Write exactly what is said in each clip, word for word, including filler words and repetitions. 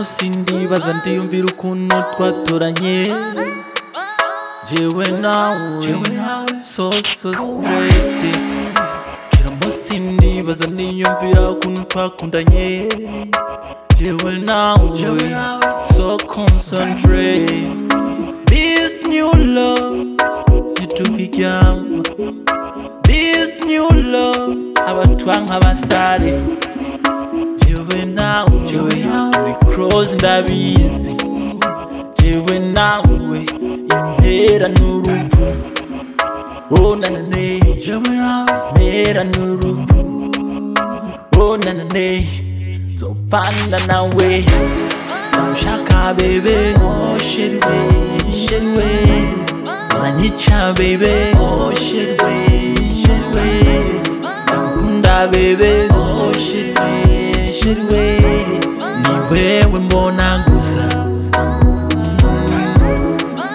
munsi ndibaza ndiyumvira ukuntu twaturanye jewe nawe so so stressed kera munsi ndibaza ndiyumvira ukuntu twakundanye jewe nawe so concentrate this new love nitukiryama this new love abatwanka basare jewe nawe jewe nawe cross ndabizi jewe nawe impera n'urupfu onane jewe nawe impera n'urupfu onane zopanda nawe namushaka bebe oh shit way shit way nanicha bebe oh shit way shit way nakukunda bebe oh shit way shit way ni wewe mbona gusa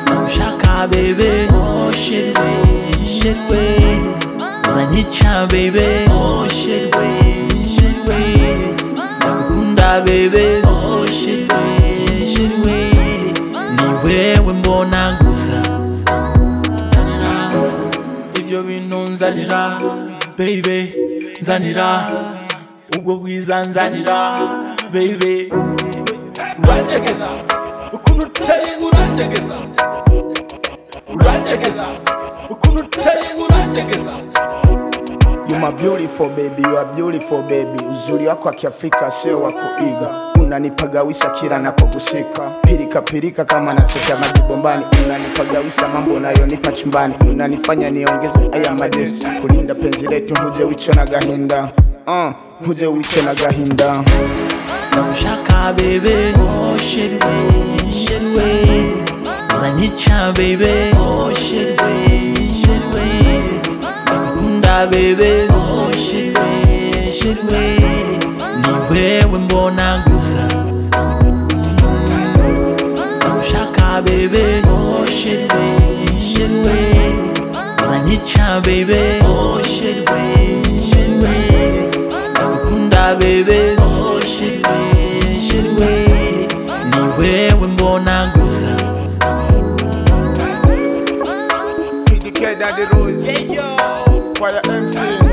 namushaka bebe oh shit way shit way nanicha bebe oh shit way shit way nakukunda bebe oh shit way shit way ni wewe mbona gusa Ibyo bintu nzanira baby nzanira ubwo bwiza nzanira baby uranyegeza ukuntu uteye uranyegeza uranyegeza ukuntu uteye uranyegeza You my beautiful baby you are beautiful baby uzuri wako kiafrika sio wako iga unanipagawisa kila napogusika pirika pirika kama natokea maji bombani unanipagawisa mambo nayo nipa chumbani unanifanya niongeze haya madesi kulinda penzi letu huje wicho na gahinda uh, huje wicho na gahinda namushaka baby oh shit way shit way unanicha baby oh shit way shit way nakukunda baby oh shit way shit way Wewe mbona gusa namushaka bebe oh shit way shit way nanicha bebe oh shit way shit way nakukunda bebe oh shit way shit way wewe mbona gusa P D K Daddy Rose Fire M C